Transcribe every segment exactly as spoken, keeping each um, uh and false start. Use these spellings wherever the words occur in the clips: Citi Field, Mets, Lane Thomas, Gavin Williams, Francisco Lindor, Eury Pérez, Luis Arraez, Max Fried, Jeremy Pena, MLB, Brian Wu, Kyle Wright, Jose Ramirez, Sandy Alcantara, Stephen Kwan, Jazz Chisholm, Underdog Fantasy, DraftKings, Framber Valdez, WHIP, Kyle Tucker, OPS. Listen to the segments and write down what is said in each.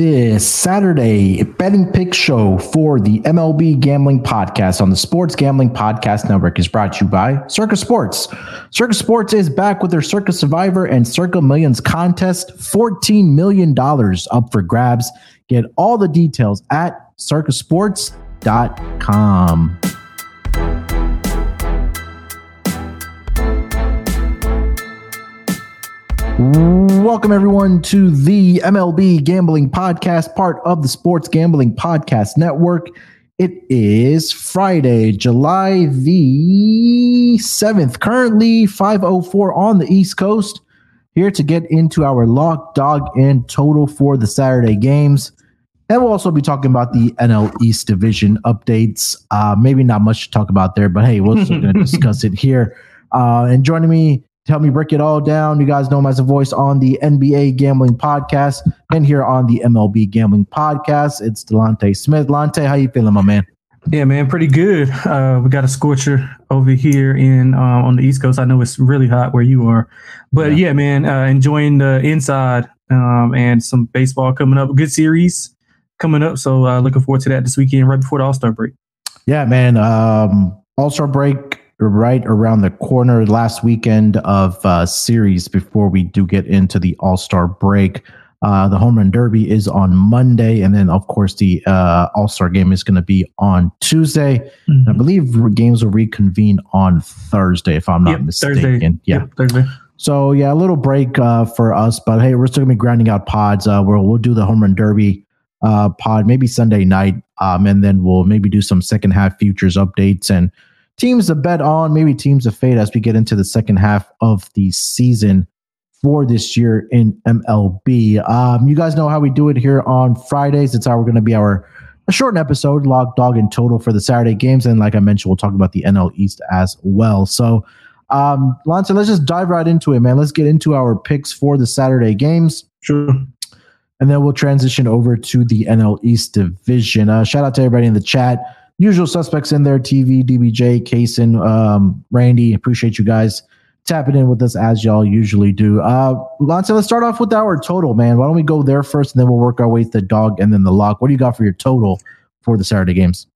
this Saturday betting pick show for the M L B Gambling Podcast on the Sports Gambling Podcast Network is brought to you by Circa Sports. Circa Sports is back with their Circa Survivor and Circa Millions contest. fourteen million dollars up for grabs. Get all the details at circa sports dot com. Welcome, everyone, to the M L B Gambling Podcast, part of the Sports Gambling Podcast Network. It is Friday, July the seventh, currently five oh four on the East Coast. Here to get into our lock, dog, and total for the Saturday games. And we'll also be talking about the N L East division updates. Uh, maybe not much to talk about there, but hey, we're still going to discuss it here. Uh, and joining me to help me break it all down, you guys know him as a voice on the N B A Gambling Podcast and here on the M L B Gambling Podcast, it's Delonte Smith. Delonte, how you feeling, my man? Yeah, man, pretty good. Uh, we got a scorcher over here in uh, on the East Coast. I know it's really hot where you are. But, yeah, yeah man, uh, enjoying the inside um, and some baseball coming up. Good series coming up, so uh, looking forward to that this weekend right before the All-Star break. Yeah, man, um, All-Star break right around the corner, last weekend of uh, series before we do get into the All-Star break. Uh, the Home Run Derby is on Monday, and then, of course, the uh, All-Star game is going to be on Tuesday. Mm-hmm. I believe games will reconvene on Thursday, if I'm not yep, mistaken. Thursday. Yeah, yep, Thursday. So, yeah, a little break uh, for us, but, hey, we're still going to be grinding out pods. Uh, where we'll do the Home Run Derby uh, pod maybe Sunday night, um, and then we'll maybe do some second-half futures updates and teams to bet on, maybe teams to fade as we get into the second half of the season for this year in M L B. Um, you guys know how we do it here on Fridays. It's how we're going to be our a shortened episode, lock, dog, and total for the Saturday games. And like I mentioned, we'll talk about the N L East as well. So, um, Lonzo, let's just dive right into it, man. Let's get into our picks for the Saturday games. Sure. And then we'll transition over to the N L East division. Uh, shout out to everybody in the chat. Usual suspects in there, T V, D B J, Kaysen, um, Randy. Appreciate you guys tapping in with us as y'all usually do. Uh, Lonzo, let's start off with our total, man. Why don't we go there first, and then we'll work our way to the dog and then the lock. What do you got for your total for the Saturday games?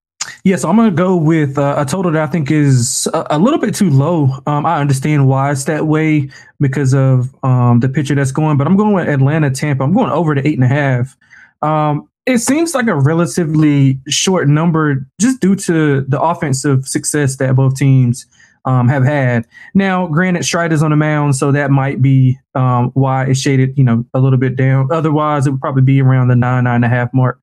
Yeah, so I'm going to go with uh, a total that I think is a, a little bit too low. Um, I understand why it's that way because of um, the picture that's going, but I'm going with Atlanta, Tampa. I'm going over to eight and a half. Um, It seems like a relatively short number just due to the offensive success that both teams um, have had. Now, granted, Strider's on the mound, so that might be um, why it's shaded, you know, a little bit down. Otherwise, it would probably be around the nine, nine and a half mark.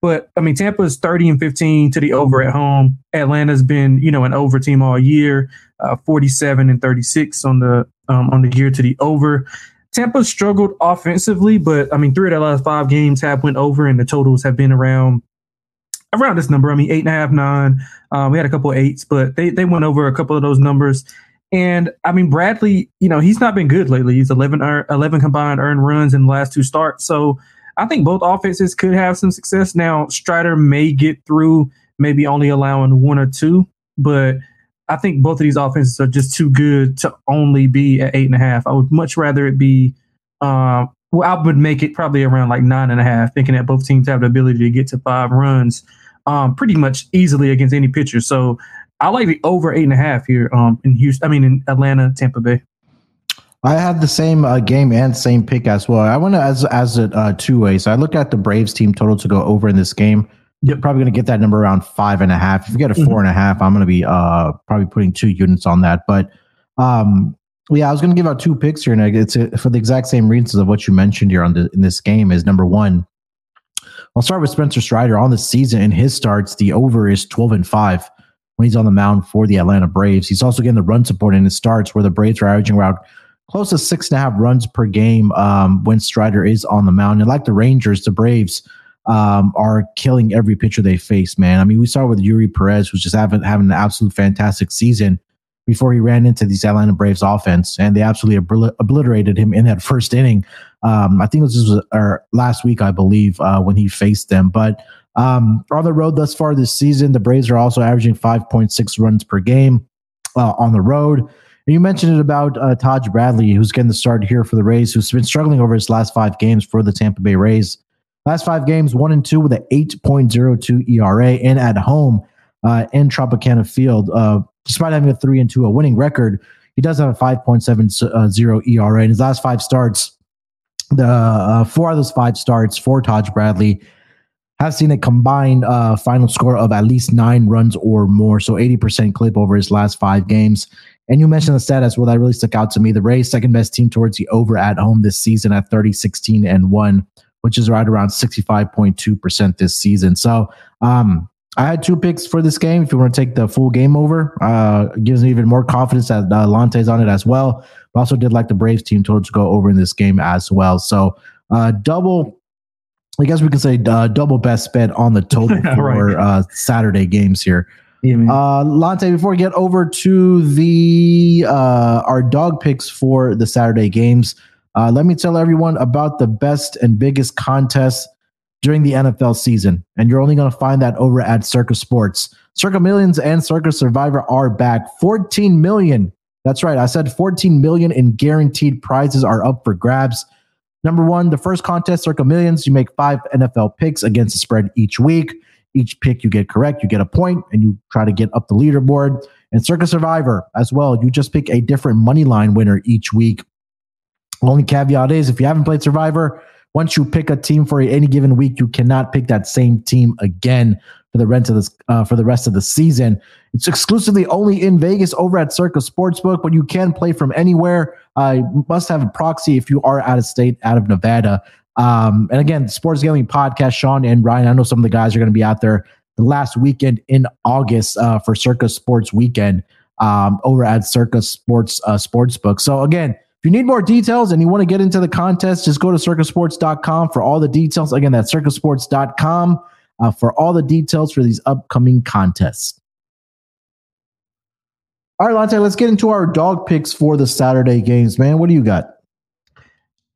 But, I mean, Tampa's thirty and fifteen to the over at home. Atlanta's been, you know, an over team all year, uh, forty-seven and thirty-six on the um, on the year to the over. Tampa struggled offensively, but, I mean, three of their last five games have went over, and the totals have been around around this number. I mean, eight and a half, nine. Uh, we had a couple of eights, but they, they went over a couple of those numbers. And, I mean, Bradley, you know, he's not been good lately. He's eleven, er, eleven combined earned runs in the last two starts. So I think both offenses could have some success. Now, Strider may get through maybe only allowing one or two, but I think both of these offenses are just too good to only be at eight and a half. I would much rather it be, uh, well, I would make it probably around like nine and a half, thinking that both teams have the ability to get to five runs um, pretty much easily against any pitcher. So I like the over eight and a half here um, in Houston. I mean, in Atlanta, Tampa Bay. I have the same uh, game and same pick as well. I went as as a uh, two way. So I look at the Braves team total to go over in this game. You're probably going to get that number around five and a half. If you get a four and a half, I'm going to be uh, probably putting two units on that. But, um, yeah, I was going to give out two picks here, and it's a, for the exact same reasons of what you mentioned here on the, in this game is, number one, I'll start with Spencer Strider. On the season, in his starts, the over is twelve and five when he's on the mound for the Atlanta Braves. He's also getting the run support in his starts where the Braves are averaging around close to six and a half runs per game um, when Strider is on the mound. And like the Rangers, the Braves Um, are killing every pitcher they face, man. I mean, we saw with Eury Pérez, who's just having, having an absolute fantastic season before he ran into these Atlanta Braves offense, and they absolutely obl- obliterated him in that first inning. Um, I think it was just, or last week, I believe, uh, when he faced them. But um, on the road thus far this season, the Braves are also averaging five point six runs per game uh, on the road. And you mentioned it about uh, Taj Bradley, who's getting the start here for the Rays, who's been struggling over his last five games for the Tampa Bay Rays. Last five games, one and two with an eight point oh two E R A, and at home uh, in Tropicana Field. Uh, despite having a three and two, a winning record, he does have a five point seven oh E R A in his last five starts. The uh, four of those five starts for Taj Bradley have seen a combined uh, final score of at least nine runs or more, so eighty percent clip over his last five games. And you mentioned the stat as well that really stuck out to me. The Rays' second-best team towards the over at home this season at thirty, sixteen, and one, which is right around sixty-five point two percent this season. So um, I had two picks for this game. If you want to take the full game over, uh, it gives me even more confidence that uh, Lonte's on it as well. But also did like the Braves team total to go over in this game as well. So uh, double... I guess we can say uh, double best bet on the total for right. uh, Saturday games here. Yeah, uh, Lonte, before we get over to the uh, our dog picks for the Saturday games, uh, let me tell everyone about the best and biggest contest during the N F L season. And you're only going to find that over at Circa Sports. Circa Millions and Circa Survivor are back. fourteen million. That's right. I said fourteen million in guaranteed prizes are up for grabs. Number one, the first contest, Circa Millions. You make five N F L picks against the spread each week. Each pick you get correct, you get a point, and you try to get up the leaderboard. And Circa Survivor as well. You just pick a different money line winner each week. The only caveat is if you haven't played Survivor, once you pick a team for any given week, you cannot pick that same team again for the rest of this uh, for the rest of the season. It's exclusively only in Vegas over at Circa Sportsbook, but you can play from anywhere. I uh, must have a proxy if you are out of state, out of Nevada. Um, and again, Sports Gambling Podcast, Sean and Ryan, I know some of the guys are going to be out there the last weekend in August uh, for Circa Sports Weekend um, over at Circa Sports uh, Sportsbook. So again, if you need more details and you want to get into the contest, just go to circa sports dot com for all the details. Again, that's circa sports dot com uh, for all the details for these upcoming contests. All right, Lonte, let's get into our dog picks for the Saturday games, man. What do you got?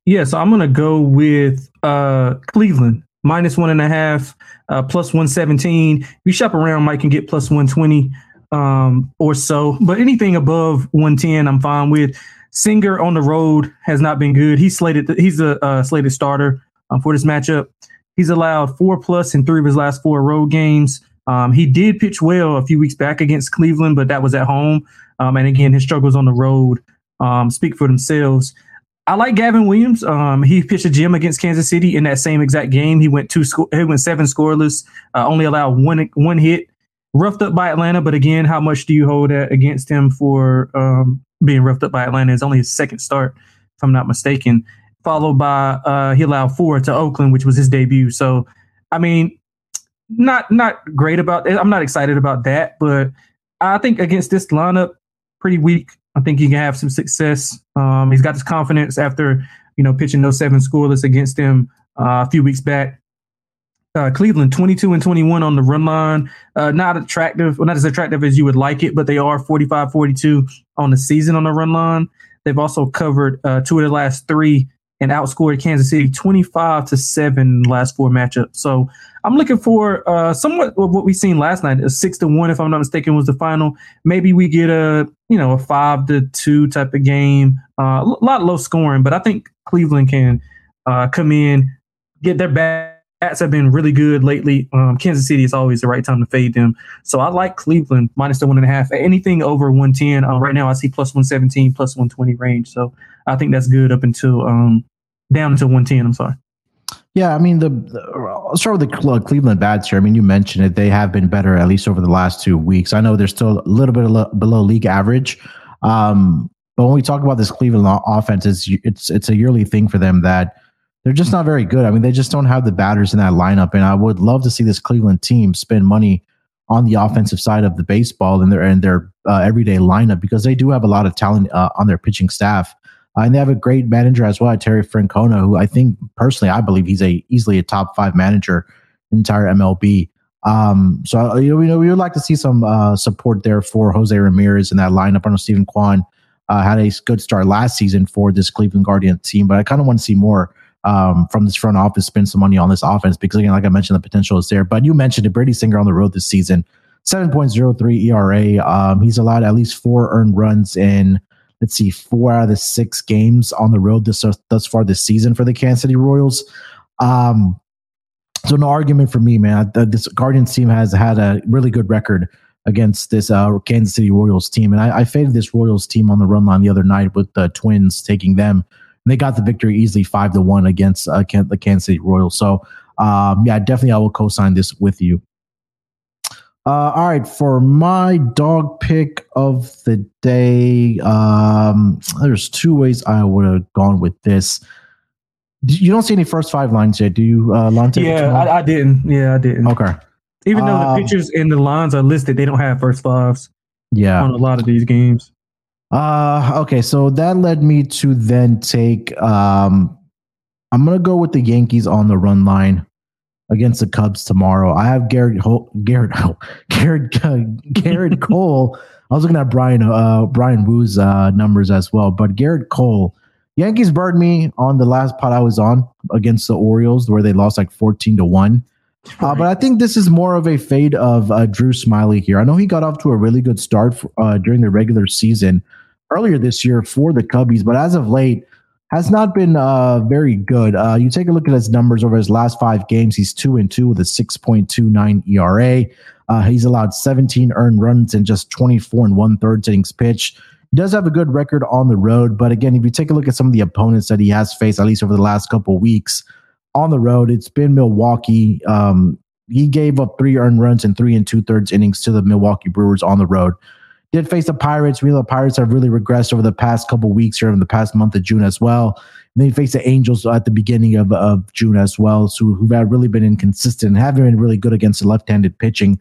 Yeah, so I'm going to go with uh, Cleveland, minus one and a half, uh, plus one seventeen. You shop around, Mike, and get plus one twenty um, or so. But anything above one ten, I'm fine with. Singer on the road has not been good. He's slated. He's a uh, slated starter um, for this matchup. He's allowed four plus in three of his last four road games. Um, he did pitch well a few weeks back against Cleveland, but that was at home. Um, and again, his struggles on the road um, speak for themselves. I like Gavin Williams. Um, he pitched a gem against Kansas City in that same exact game. He went two, sco- he went seven scoreless, uh, only allowed one one hit. Roughed up by Atlanta, but again, how much do you hold at, against him for um, being roughed up by Atlanta? It's only his second start, if I'm not mistaken. Followed by uh, he allowed four to Oakland, which was his debut. So, I mean. Not not great about it. I'm not excited about that, but I think against this lineup, pretty weak. I think he can have some success. Um, he's got his confidence after you know pitching those seven scoreless against him uh, a few weeks back. Uh, Cleveland twenty-two and twenty-one on the run line. Uh, not attractive, well, not as attractive as you would like it, but they are forty-five forty-two on the season on the run line. They've also covered uh, two of the last three and outscored Kansas City twenty-five to seven in the last four matchups. So I'm looking for uh, somewhat of what we seen last night. A six to one, if I'm not mistaken, was the final. Maybe we get a you know a five to two type of game. Uh, a lot of low scoring, but I think Cleveland can uh, come in, get their bats have been really good lately. Um, Kansas City is always the right time to fade them. So I like Cleveland, minus the one and a half. Anything over one ten, uh, right now I see plus one seventeen, plus one twenty range. So I think that's good up until um, – down until one ten, I'm sorry. Yeah, I mean, the, the I'll start with the Cleveland bats here. I mean, you mentioned it. They have been better, at least over the last two weeks. I know they're still a little bit lo- below league average. Um, but when we talk about this Cleveland offense, it's, it's, it's a yearly thing for them that they're just not very good. I mean, they just don't have the batters in that lineup. And I would love to see this Cleveland team spend money on the offensive side of the baseball and their, and their uh, everyday lineup because they do have a lot of talent uh, on their pitching staff. Uh, and they have a great manager as well, Terry Francona, who I think personally, I believe he's a easily a top five manager in the entire M L B. Um, so you know, we would like to see some uh, support there for Jose Ramirez in that lineup. I know Stephen Kwan uh, had a good start last season for this Cleveland Guardian team, but I kind of want to see more um, from this front office, spend some money on this offense because again, like I mentioned, the potential is there. But you mentioned it, Brady Singer on the road this season, seven point oh three E R A. Um, he's allowed at least four earned runs in. Let's see, four out of the six games on the road this, thus far this season for the Kansas City Royals. Um, So no argument for me, man. I, this Guardians team has had a really good record against this uh, Kansas City Royals team. And I, I faded this Royals team on the run line the other night with the Twins taking them. And they got the victory easily five to one against uh, Can- the Kansas City Royals. So um, yeah, definitely I will co-sign this with you. Uh, all right, for my dog pick of the day, um, there's two ways I would have gone with this. You don't see any first five lines yet, do you, uh, Lonte? Yeah, I, I didn't. Yeah, I didn't. Okay. Even though um, the pitchers and the lines are listed, they don't have first fives. Yeah. On a lot of these games. Uh, okay, so that led me to then take. Um, I'm gonna go with the Yankees on the run line against the Cubs tomorrow. I have Gerrit Ho- Gerrit Ho- Gerrit uh, Gerrit Cole. I was looking at Brian uh, Brian Wu's uh, numbers as well, but Gerrit Cole. Yankees burned me on the last pot I was on against the Orioles, where they lost like fourteen to one. Uh, but I think this is more of a fade of uh, Drew Smyly here. I know he got off to a really good start for, uh, during the regular season earlier this year for the Cubbies, but as of late has not been uh, very good. Uh, you take a look at his numbers over his last five games. He's two and two with a six point two nine E R A. Uh, he's allowed seventeen earned runs and just twenty-four and one third innings pitched. He does have a good record on the road, but again, if you take a look at some of the opponents that he has faced, at least over the last couple of weeks on the road, it's been Milwaukee. Um, he gave up three earned runs and three and two-thirds innings to the Milwaukee Brewers on the road. Did face the Pirates. Real Pirates have really regressed over the past couple of weeks here in the past month of June as well. And then he faced the Angels at the beginning of, of June as well, so who've really been inconsistent and haven't been really good against the left-handed pitching.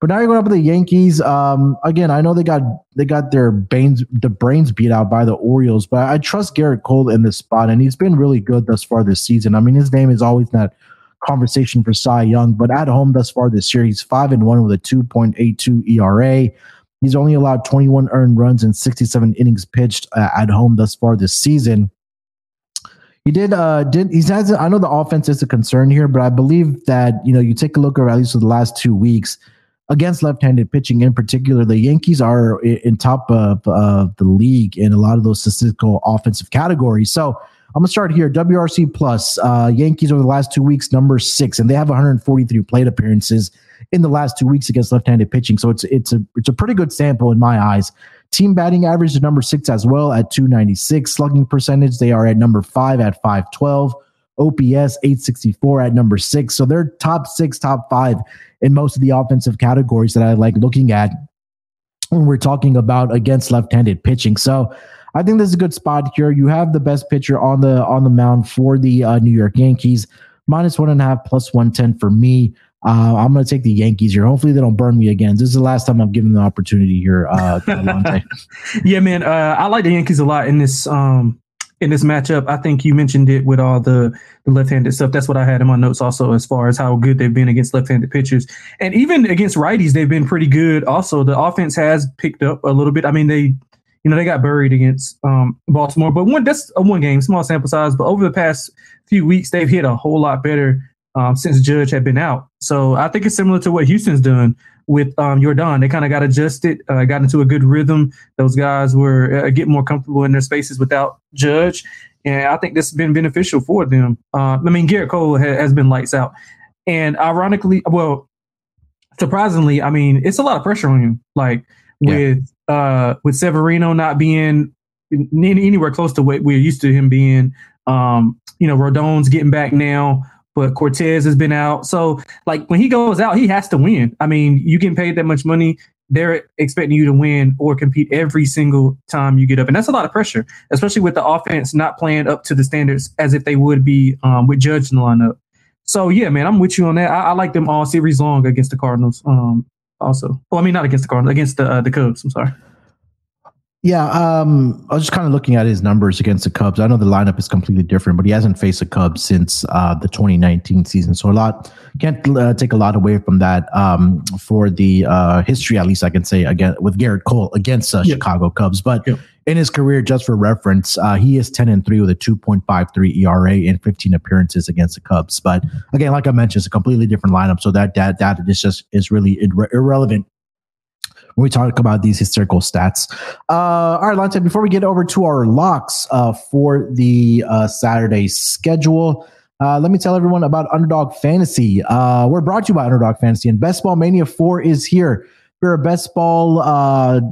But now you're going up with the Yankees. Um, again, I know they got they got their brains the brains beat out by the Orioles, but I trust Gerrit Cole in this spot, and he's been really good thus far this season. I mean, his name is always in that conversation for Cy Young, but at home thus far this year, he's five and one with a two point eight two E R A. He's only allowed twenty-one earned runs and sixty-seven innings pitched uh, at home thus far this season. He did. Uh, did he has? I know the offense is a concern here, but I believe that you know you take a look at at least for the last two weeks. Against left-handed pitching in particular, the Yankees are in top of uh, the league in a lot of those statistical offensive categories. So I'm going to start here. W R C plus uh, Yankees over the last two weeks, number six, and they have one hundred forty-three plate appearances in the last two weeks against left-handed pitching. So it's it's a it's a pretty good sample in my eyes. Team batting average is number six as well at two ninety-six. Slugging percentage, they are at number five at five twelve. O P S eight sixty-four at number six. So they're top six, top five in most of the offensive categories that I like looking at when we're talking about against left-handed pitching. So I think this is a good spot here. You have the best pitcher on the on the mound for the uh, New York Yankees. Minus one and a half, plus one ten for me. Uh, I'm going to take the Yankees here. Hopefully they don't burn me again. This is the last time I've given the opportunity here. Uh, to yeah, man. Uh, I like the Yankees a lot in this um in this matchup. I think you mentioned it with all the, the left-handed stuff. That's what I had in my notes also, as far as how good they've been against left-handed pitchers. And even against righties, they've been pretty good. Also, the offense has picked up a little bit. I mean, they, you know, they got buried against um, Baltimore, but one that's a one game, small sample size. But over the past few weeks, they've hit a whole lot better um, since Judge had been out. So I think it's similar to what Houston's done with um, Yordan. They kind of got adjusted, uh, got into a good rhythm. Those guys were uh, getting more comfortable in their spaces without Judge. And I think this has been beneficial for them. Uh, I mean, Gerrit Cole ha- has been lights out. And ironically, well, surprisingly, I mean, it's a lot of pressure on him. Like with yeah. uh, with Severino not being n- anywhere close to what we're used to him being. Um, you know, Rodon's getting back now, but Cortez has been out. So, like, when he goes out, he has to win. I mean, you getting paid that much money, they're expecting you to win or compete every single time you get up. And that's a lot of pressure, especially with the offense not playing up to the standards as if they would be um, with Judge in the lineup. So, yeah, man, I'm with you on that. I, I like them all series long against the Cardinals um, also. Well, I mean, not against the Cardinals, against the, uh, the Cubs. I'm sorry. Yeah, um, I was just kind of looking at his numbers against the Cubs. I know the lineup is completely different, but he hasn't faced the Cubs since uh, the twenty nineteen season. So a lot can't uh, take a lot away from that um, for the uh, history, at least I can say, again with Gerrit Cole against uh, yep. Chicago Cubs. But yep. in his career, just for reference, uh, he is ten and three with a two point five three E R A in fifteen appearances against the Cubs. But again, like I mentioned, it's a completely different lineup, so that that that is just is really irre- irrelevant when we talk about these historical stats. Uh, all right, Lonte, before we get over to our locks uh, for the uh, Saturday schedule, Uh, let me tell everyone about Underdog Fantasy. Uh, we're brought to you by Underdog Fantasy, and Best Ball Mania four is here. If you're a best ball uh,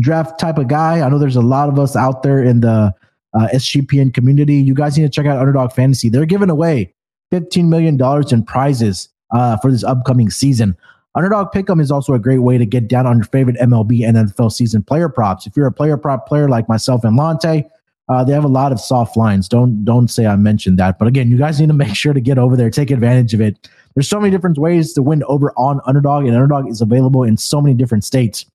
draft type of guy, I know there's a lot of us out there in the uh, S G P N community. You guys need to check out Underdog Fantasy. They're giving away fifteen million dollars in prizes uh, for this upcoming season. Underdog Pick'em is also a great way to get down on your favorite M L B and N F L season player props. If you're a player prop player like myself and Lonte, Uh, they have a lot of soft lines. Don't don't say I mentioned that. But again, you guys need to make sure to get over there. Take advantage of it. There's so many different ways to win over on Underdog, and Underdog is available in so many different states.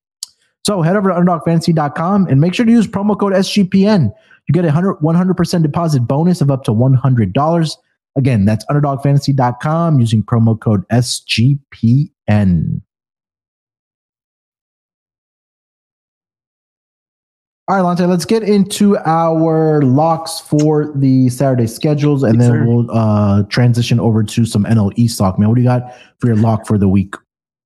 So head over to underdog fantasy dot com and make sure to use promo code S G P N. You get a one hundred percent deposit bonus of up to one hundred dollars. Again, that's underdog fantasy dot com using promo code S G P N. All right, Lonte, let's get into our locks for the Saturday schedules, and yes, then sir. we'll uh, transition over to some N L East talk, man. What do you got for your lock for the week?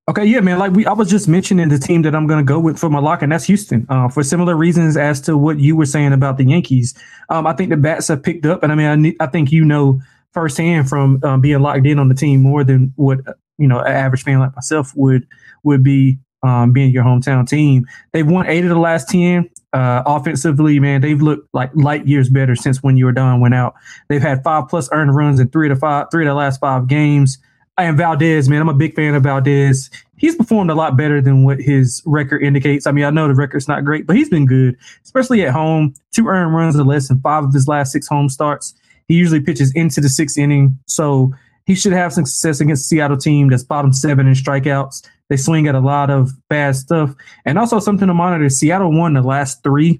Okay, yeah, man. Like we, I was just mentioning the team that I'm going to go with for my lock, and that's Houston, uh, for similar reasons as to what you were saying about the Yankees. Um, I think the bats have picked up, and I mean, I, ne- I think you know firsthand from um, being locked in on the team more than what you know an average fan like myself would would be um, being your hometown team. They've won eight of the last ten. Uh, offensively, man, they've looked like light years better since when Yordan went out. They've had five plus earned runs in three to five, three of the last five games. And Valdez, man, I'm a big fan of Valdez. He's performed a lot better than what his record indicates. I mean, I know the record's not great, but he's been good, especially at home. Two earned runs or less in five of his last six home starts. He usually pitches into the sixth inning, so he should have some success against a Seattle team that's bottom seven in strikeouts. They swing at a lot of bad stuff. And also something to monitor, Seattle won the last three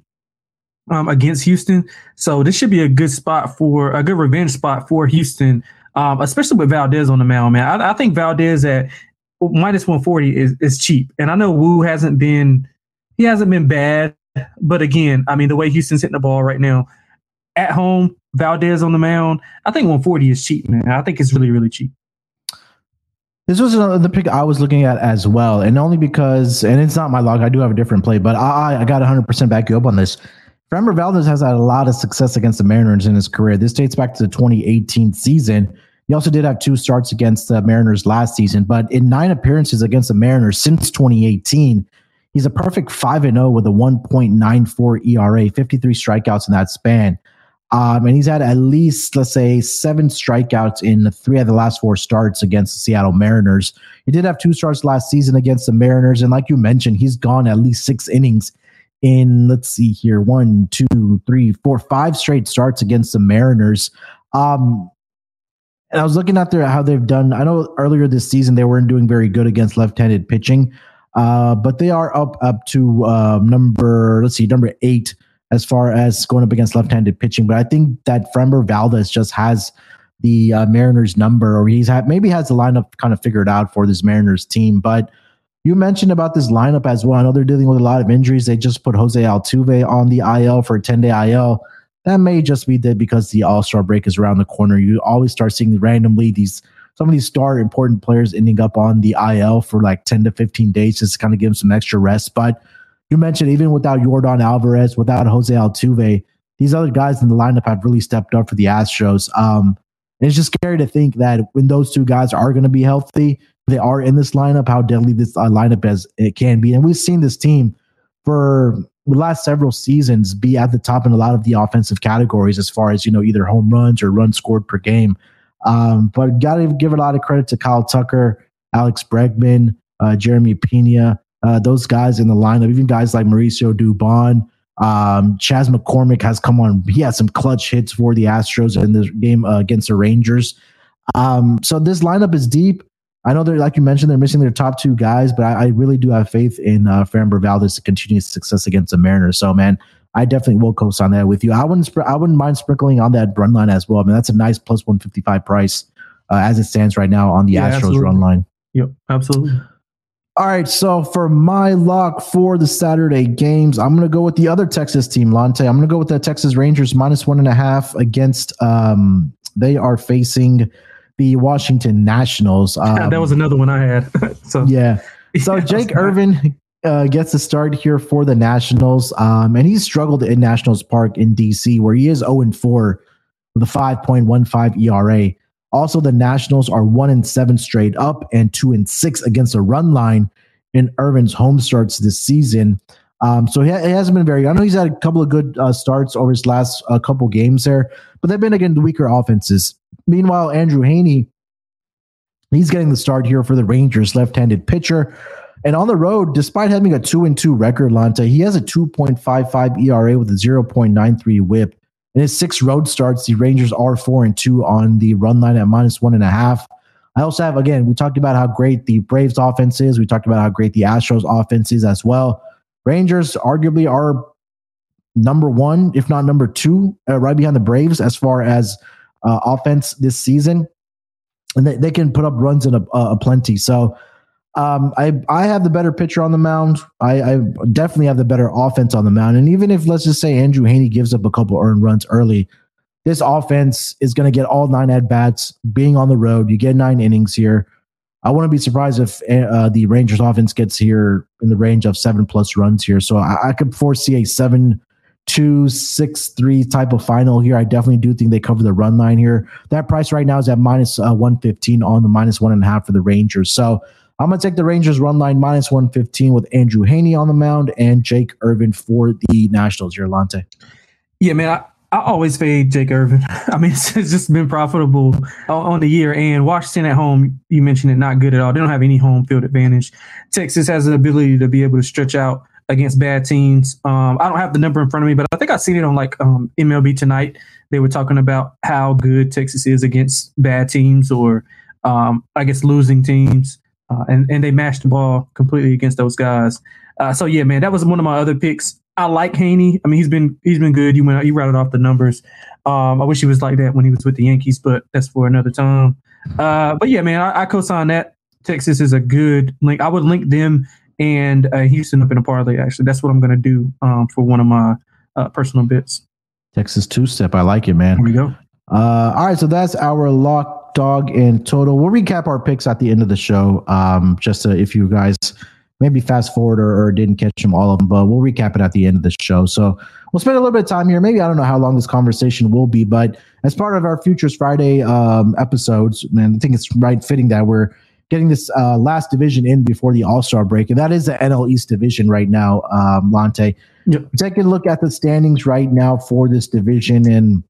um, against Houston. So this should be a good spot for, a good revenge spot for Houston, um, especially with Valdez on the mound, man. I, I think Valdez at minus one forty is, is cheap. And I know Wu hasn't been, he hasn't been bad. But again, I mean, the way Houston's hitting the ball right now, at home, Valdez on the mound, I think one forty is cheap, man. I think it's really, really cheap. This was another pick I was looking at as well, and only because, and it's not my log, I do have a different play, but I I got one hundred percent back you up on this. Framber Valdez has had a lot of success against the Mariners in his career. This dates back to the twenty eighteen season. He also did have two starts against the Mariners last season, but in nine appearances against the Mariners since twenty eighteen, he's a perfect five and oh with a one point nine four E R A, fifty-three strikeouts in that span. Um, and he's had at least, let's say, seven strikeouts in three of the last four starts against the Seattle Mariners. He did have two starts last season against the Mariners. And like you mentioned, he's gone at least six innings in, let's see here, one, two, three, four, five straight starts against the Mariners. Um, and I was looking at their, how they've done. I know earlier this season they weren't doing very good against left-handed pitching, uh, but they are up, up to uh, number, let's see, number eight as far as going up against left-handed pitching. But I think that Framber Valdez just has the uh, Mariners number, or he's had, maybe has the lineup kind of figured out for this Mariners team. But you mentioned about this lineup as well. I know they're dealing with a lot of injuries. They just put Jose Altuve on the I L for a ten-day I L. That may just be that because the All-Star break is around the corner. You always start seeing randomly these some of these star important players ending up on the I L for like ten to fifteen days just to kind of give them some extra rest. But you mentioned even without Yordan Alvarez, without Jose Altuve, these other guys in the lineup have really stepped up for the Astros. Um, and it's just scary to think that when those two guys are going to be healthy, they are in this lineup, how deadly this uh, lineup as it can be. And we've seen this team for the last several seasons be at the top in a lot of the offensive categories as far as, you know, either home runs or runs scored per game. Um, but got to give a lot of credit to Kyle Tucker, Alex Bregman, uh, Jeremy Pena. Uh, those guys in the lineup, even guys like Mauricio Dubon, um, Chas McCormick has come on. He had some clutch hits for the Astros in this game uh, against the Rangers. Um, so this lineup is deep. I know they're, like you mentioned, they're missing their top two guys, but I, I really do have faith in uh, Framber Valdez to continue his success against the Mariners. So, man, I definitely will co-sign that with you. I wouldn't, I wouldn't mind sprinkling on that run line as well. I mean, that's a nice plus one fifty-five price uh, as it stands right now on the yeah, Astros absolutely. run line. Yep, absolutely. All right, so for my lock for the Saturday games, I'm going to go with the other Texas team, Lonte. I'm going to go with the Texas Rangers minus one and a half against um, – they are facing the Washington Nationals. Um, that was another one I had. so Yeah. So yeah, Jake Irvin uh, gets a start here for the Nationals, um, and he's struggled in Nationals Park in D C where he is oh and four with a five point one five E R A. Also, the Nationals are one and seven straight up and two and six against a run line in Irvin's home starts this season. Um, so he, he hasn't been very. I know he's had a couple of good uh, starts over his last uh, couple games there, but they've been again the weaker offenses. Meanwhile, Andrew Heaney, he's getting the start here for the Rangers, left-handed pitcher, and on the road, despite having a two and two record, Lonta, he has a two point five five E R A with a zero point nine three WHIP. In his six road starts, the Rangers are four and two on the run line at minus one and a half. I also have again. We talked about how great the Braves' offense is. We talked about how great the Astros' offense is as well. Rangers arguably are number one, if not number two, uh, right behind the Braves as far as uh, offense this season. And they, they can put up runs in a, a plenty. So um, I I have the better pitcher on the mound. I, I definitely have the better offense on the mound. And even if, let's just say, Andrew Heaney gives up a couple earned runs early, this offense is going to get all nine at-bats. Being on the road, you get nine innings here. I wouldn't be surprised if uh, the Rangers offense gets here in the range of seven plus runs here. So I, I could foresee a seven, two, six, three type of final here. I definitely do think they cover the run line here. That price right now is at minus uh, one fifteen on the minus one and a half for the Rangers. So I'm going to take the Rangers run line minus one fifteen with Andrew Heaney on the mound and Jake Irvin for the Nationals here, Lante. Yeah, man. I- I always fade Jake Irvin. I mean, it's, it's just been profitable on the year. And Washington at home, you mentioned it, not good at all. They don't have any home field advantage. Texas has the ability to be able to stretch out against bad teams. Um, I don't have the number in front of me, but I think I've seen it on like um, M L B Tonight. They were talking about how good Texas is against bad teams or um, I guess losing teams. Uh, and, and they mashed the ball completely against those guys. Uh, so, yeah, man, that was one of my other picks. I like Heaney. I mean, he's been he's been good. You went you routed off the numbers. Um, I wish he was like that when he was with the Yankees, but that's for another time. Uh, but yeah, man, I, I co-sign that. Texas is a good link. I would link them and uh, Houston up in a parlay. Actually, that's what I'm going to do um, for one of my uh, personal bits. Texas two-step. I like it, man. There we go. Uh, all right, so that's our lock, dog, and total. We'll recap our picks at the end of the show. Um, just to, if you guys. Maybe fast forward or, or didn't catch them all of them, but we'll recap it at the end of the show. So we'll spend a little bit of time here. Maybe I don't know how long this conversation will be, but as part of our Futures Friday um, episodes, and I think it's right fitting that we're getting this uh, last division in before the All-Star break, and that is the N L East division right now, um, Lonte. Yep. Take a look at the standings right now for this division, and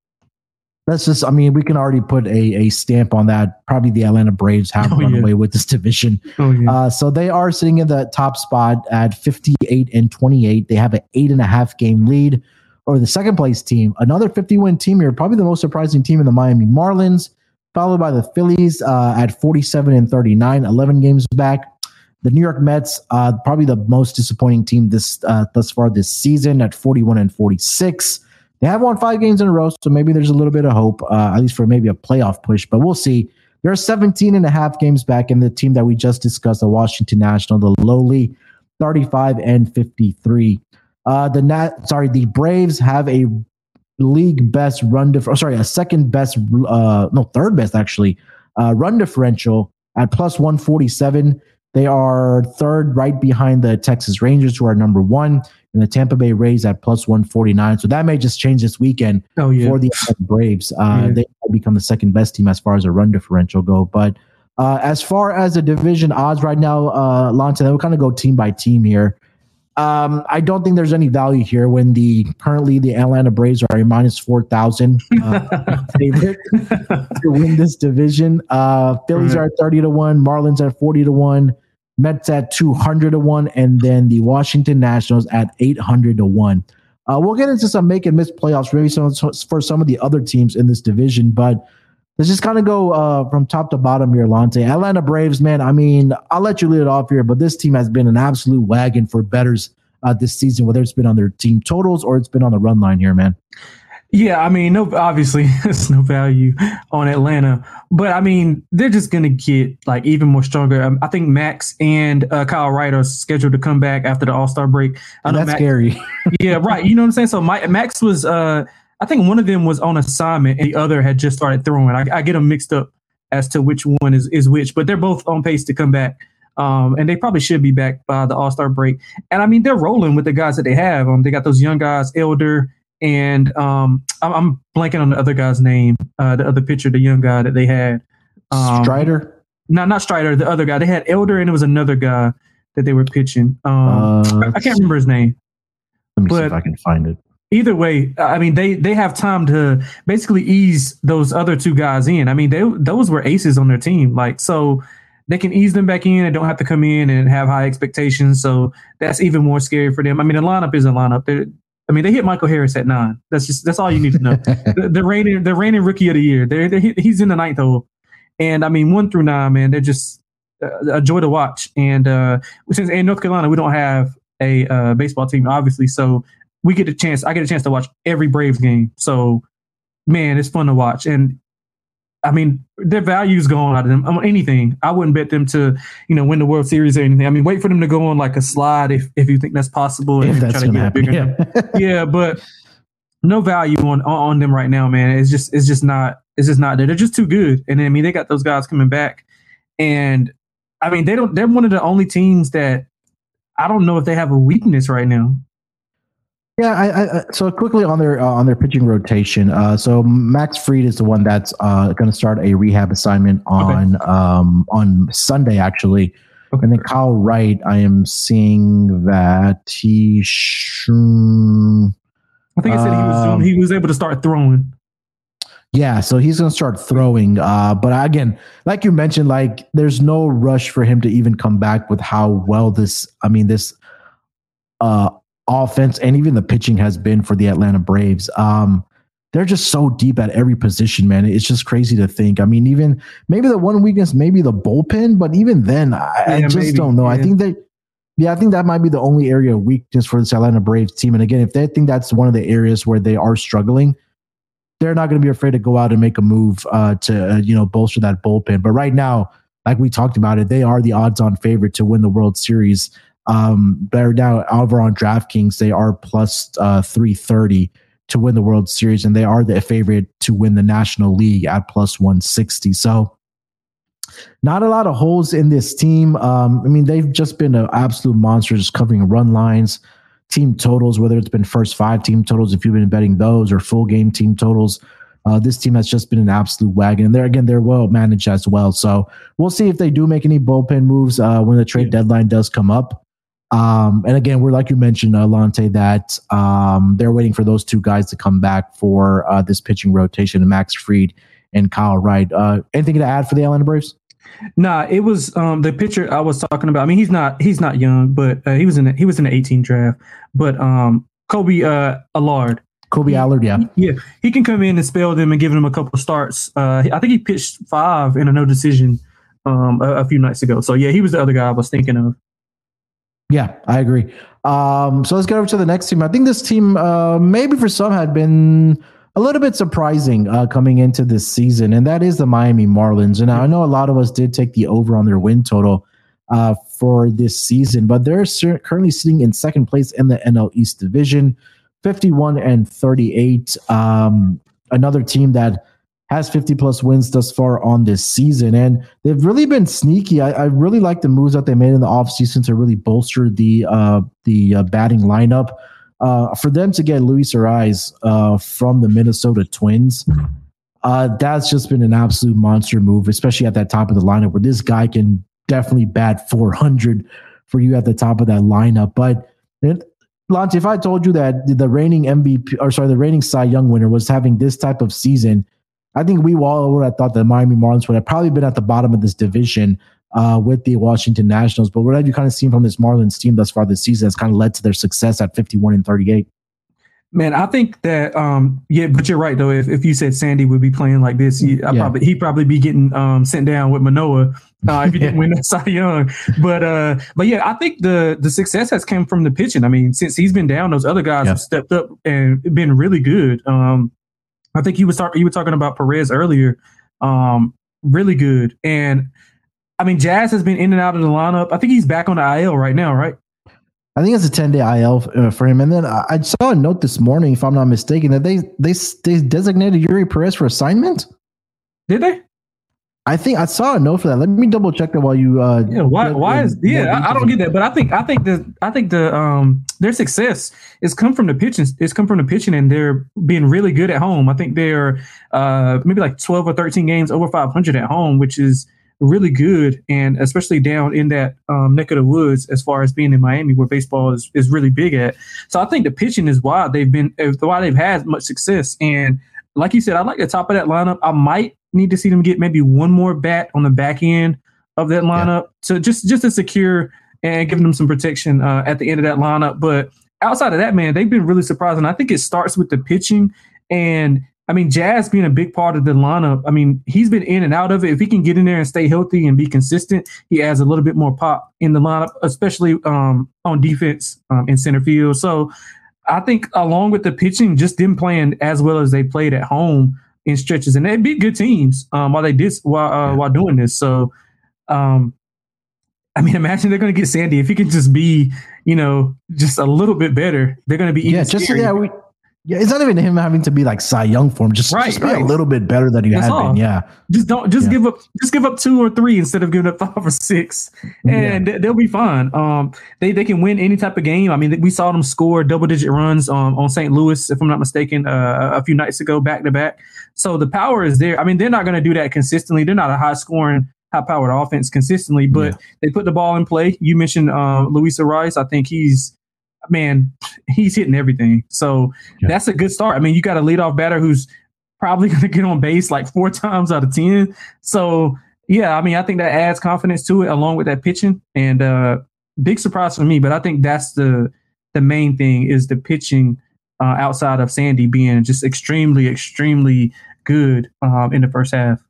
that's just, I mean, we can already put a, a stamp on that. Probably the Atlanta Braves have oh, run yeah. away with this division. Oh, yeah. uh, so they are sitting in the top spot at fifty-eight and twenty-eight. They have an eight and a half game lead over the second place team. Another fifty-win team here, probably the most surprising team in the Miami Marlins, followed by the Phillies uh, at forty-seven and thirty-nine, eleven games back. The New York Mets, uh, probably the most disappointing team this uh, thus far this season at forty-one and forty-six. They have won five games in a row, so maybe there's a little bit of hope, uh, at least for maybe a playoff push, but we'll see. There are seventeen and a half games back in the team that we just discussed, the Washington National, the lowly thirty-five and fifty-three. Uh, the Nat, sorry, the Braves have a league best run, dif- oh, sorry, a second best, uh, no, third best actually, uh, run differential at plus one forty-seven. They are third, right behind the Texas Rangers, who are number one, and the Tampa Bay Rays at plus one forty-nine. So that may just change this weekend oh, yeah. for the Braves. Uh, yeah. They might become the second best team as far as a run differential go. But uh, as far as the division odds right now, uh, Lonte, that will kind of go team by team here. Um, I don't think there's any value here when the currently the Atlanta Braves are a minus four thousand uh, favorite to win this division. Uh, Phillies mm-hmm. are at thirty to one, Marlins at forty to one, Mets at two hundred to one, and then the Washington Nationals at eight hundred to one. Uh, we'll get into some make and miss playoffs maybe some, for some of the other teams in this division, but let's just kind of go uh, from top to bottom here, Lonte. Atlanta Braves, man, I mean, I'll let you lead it off here, but this team has been an absolute wagon for bettors uh, this season, whether it's been on their team totals or it's been on the run line here, man. Yeah, I mean, no, obviously, there's no value on Atlanta. But, I mean, they're just going to get, like, even more stronger. Um, I think Max and uh, Kyle Wright are scheduled to come back after the All-Star break. I know that's Max, scary. yeah, right. You know what I'm saying? So, my, Max was uh, – I think one of them was on assignment and the other had just started throwing. I, I get them mixed up as to which one is, is which, but they're both on pace to come back. Um, and they probably should be back by the All-Star break. And, I mean, they're rolling with the guys that they have. Um, they got those young guys, Elder And um, I'm, I'm blanking on the other guy's name, uh, the other pitcher, the young guy that they had. Um, Strider? No, not Strider, the other guy. They had Elder, and it was another guy that they were pitching. Um, uh, I can't remember his name. Let me but see if I can find it. Either way, I mean, they, they have time to basically ease those other two guys in. I mean, they those were aces on their team. Like, so they can ease them back in and don't have to come in and have high expectations. So that's even more scary for them. I mean, the lineup is a lineup. They're, I mean, they hit Michael Harris at nine. That's just that's all you need to know. the, the reigning the reigning rookie of the year. They're, they're, he's in the ninth hole. And I mean, one through nine, man, they're just a joy to watch. And uh, since in North Carolina, we don't have a uh, baseball team, obviously. So we get a chance. I get a chance to watch every Braves game. So, man, it's fun to watch. And I mean, their value's going out of them on anything. I wouldn't bet them to, you know, win the World Series or anything. I mean, wait for them to go on like a slide if, if you think that's possible. If and that's try to get bigger. Yeah. yeah, but no value on on them right now, man. It's just it's just not it's just not there. They're just too good. And I mean, they got those guys coming back, and I mean, they don't. They're one of the only teams that I don't know if they have a weakness right now. Yeah, I, I, so quickly on their uh, on their pitching rotation. Uh, so Max Fried is the one that's uh, going to start a rehab assignment on okay. um, on Sunday, actually. Okay. And then Kyle Wright, I am seeing that he. Sh- I think I said he was um, he was able to start throwing. Yeah, so he's going to start throwing. Uh, but again, like you mentioned, like there's no rush for him to even come back with how well this. I mean this. Uh, offense and even the pitching has been for the Atlanta Braves. Um, they're just so deep at every position, man. It's just crazy to think. I mean, even maybe the one weakness, maybe the bullpen, but even then, I, yeah, I just maybe. don't know. Yeah. I think that, yeah, I think that might be the only area of weakness for this Atlanta Braves team. And again, if they think that's one of the areas where they are struggling, they're not going to be afraid to go out and make a move uh, to, uh, you know, bolster that bullpen. But right now, like we talked about it, they are the odds-on favorite to win the World Series. Um, they're now over on DraftKings. They are plus uh, three thirty to win the World Series, and they are the favorite to win the National League at plus one sixty. So not a lot of holes in this team. Um, I mean, they've just been an absolute monster, just covering run lines, team totals, whether it's been first five team totals, if you've been betting those, or full game team totals. Uh, this team has just been an absolute wagon. And they're, again, they're well managed as well. So we'll see if they do make any bullpen moves uh, when the trade yeah. deadline does come up. Um, and again, we're like you mentioned, Alante, that um, they're waiting for those two guys to come back for uh, this pitching rotation, Max Fried and Kyle Wright. Uh, anything to add for the Atlanta Braves? Nah, it was um, the pitcher I was talking about. I mean, he's not he's not young, but uh, he was in the, he was in the eighteen draft. But um, Kobe uh, Allard, Kobe Allard, yeah, yeah, he can come in and spell them and give them a couple starts. Uh, I think he pitched five in a no decision um, a, a few nights ago. So yeah, he was the other guy I was thinking of. Yeah, I agree. Um, so let's get over to the next team. I think this team, uh, maybe for some, had been a little bit surprising uh, coming into this season, and that is the Miami Marlins. And I know a lot of us did take the over on their win total uh, for this season, but they're ser- currently sitting in second place in the N L East division, fifty-one and thirty-eight. Um, another team that has fifty-plus wins thus far on this season, and they've really been sneaky. I, I really like the moves that they made in the offseason to really bolster the uh, the uh, batting lineup. Uh, for them to get Luis Arraez uh, from the Minnesota Twins, uh, that's just been an absolute monster move, especially at that top of the lineup where this guy can definitely bat four hundred for you at the top of that lineup. But it, Lance, if I told you that the reigning M V P, or sorry, the reigning Cy Young winner was having this type of season, I think we all would have thought that Miami Marlins would have probably been at the bottom of this division uh, with the Washington Nationals. But what have you kind of seen from this Marlins team thus far this season has kind of led to their success at fifty-one and thirty-eight? Man, I think that, um, yeah, but you're right, though. If, if you said Sandy would be playing like this, he, yeah. probably, he'd probably be getting um, sent down with Manoa uh, if he didn't win that Cy Young. But, uh, but yeah, I think the the success has come from the pitching. I mean, since he's been down, those other guys yeah. have stepped up and been really good. Um, I think you was talking you were talking about Perez earlier. Um, really good. And I mean, Jazz has been in and out of the lineup. I think he's back on the I L right now, right? I think it's a ten-day I L uh, for him. And then I, I saw a note this morning, if I'm not mistaken, that they they, they designated Eury Pérez for assignment. Did they? I think I saw a note for that. Let me double check that while you. Uh, yeah, why? Why is? Yeah, I, I don't get that. But I think I think the I think the um their success is come from the pitching. It's come from the pitching, and they're being really good at home. I think they're uh maybe like twelve or thirteen games over five hundred at home, which is really good, and especially down in that um, neck of the woods, as far as being in Miami, where baseball is, is really big at. So I think the pitching is why they've been why they've had much success. And like you said, I like the top of that lineup. I might need to see them get maybe one more bat on the back end of that lineup, yeah. so just just to secure and give them some protection uh, at the end of that lineup. But outside of that, man, they've been really surprising. I think it starts with the pitching, and I mean, Jazz being a big part of the lineup, I mean, he's been in and out of it. If he can get in there and stay healthy and be consistent, he adds a little bit more pop in the lineup, especially um, on defense um, in center field. So I think along with the pitching, just them playing as well as they played at home in stretches. And they beat good teams um, while they did while, uh, while doing this. So, um, I mean, imagine they're going to get Sandy. If he can just be, you know, just a little bit better, they're going to be even yeah, just scarier. yeah, we. Yeah, it's not even him having to be like Cy Young form. Just, right, just be right. a little bit better than he That's had all. been. Yeah, just don't just yeah. give up. Just give up two or three instead of giving up five or six, and yeah. they'll be fine. Um, they they can win any type of game. I mean, we saw them score double digit runs um, on Saint Louis, if I'm not mistaken, uh, a few nights ago, back to back. So the power is there. I mean, they're not going to do that consistently. They're not a high scoring, high powered offense consistently, but yeah. they put the ball in play. You mentioned uh, Luis Arraez. I think he's. Man, he's hitting everything. So yeah. that's a good start. I mean, you got a leadoff batter who's probably going to get on base like four times out of ten. So, yeah, I mean, I think that adds confidence to it along with that pitching. And uh, big surprise for me, but I think that's the the main thing is the pitching uh, outside of Sandy being just extremely, extremely good um, in the first half.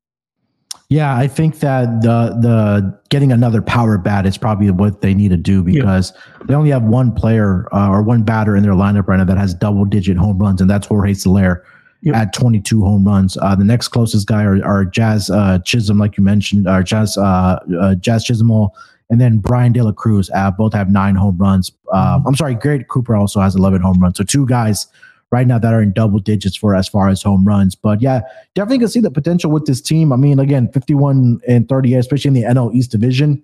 Yeah, I think that the the getting another power bat is probably what they need to do because yeah. they only have one player uh, or one batter in their lineup right now that has double-digit home runs, and that's Jorge Soler yep. at twenty-two home runs. Uh, the next closest guy are, are Jazz uh, Chisholm, like you mentioned, or Jazz uh, uh, Jazz Chisholm, and then Brian De La Cruz. Uh, both have nine home runs. Uh, I'm sorry, Gerrit Cooper also has eleven home runs. So two guys right now that are in double digits for as far as home runs. But yeah, definitely can see the potential with this team. I mean, again, fifty-one and thirty-eight, especially in the N L East division.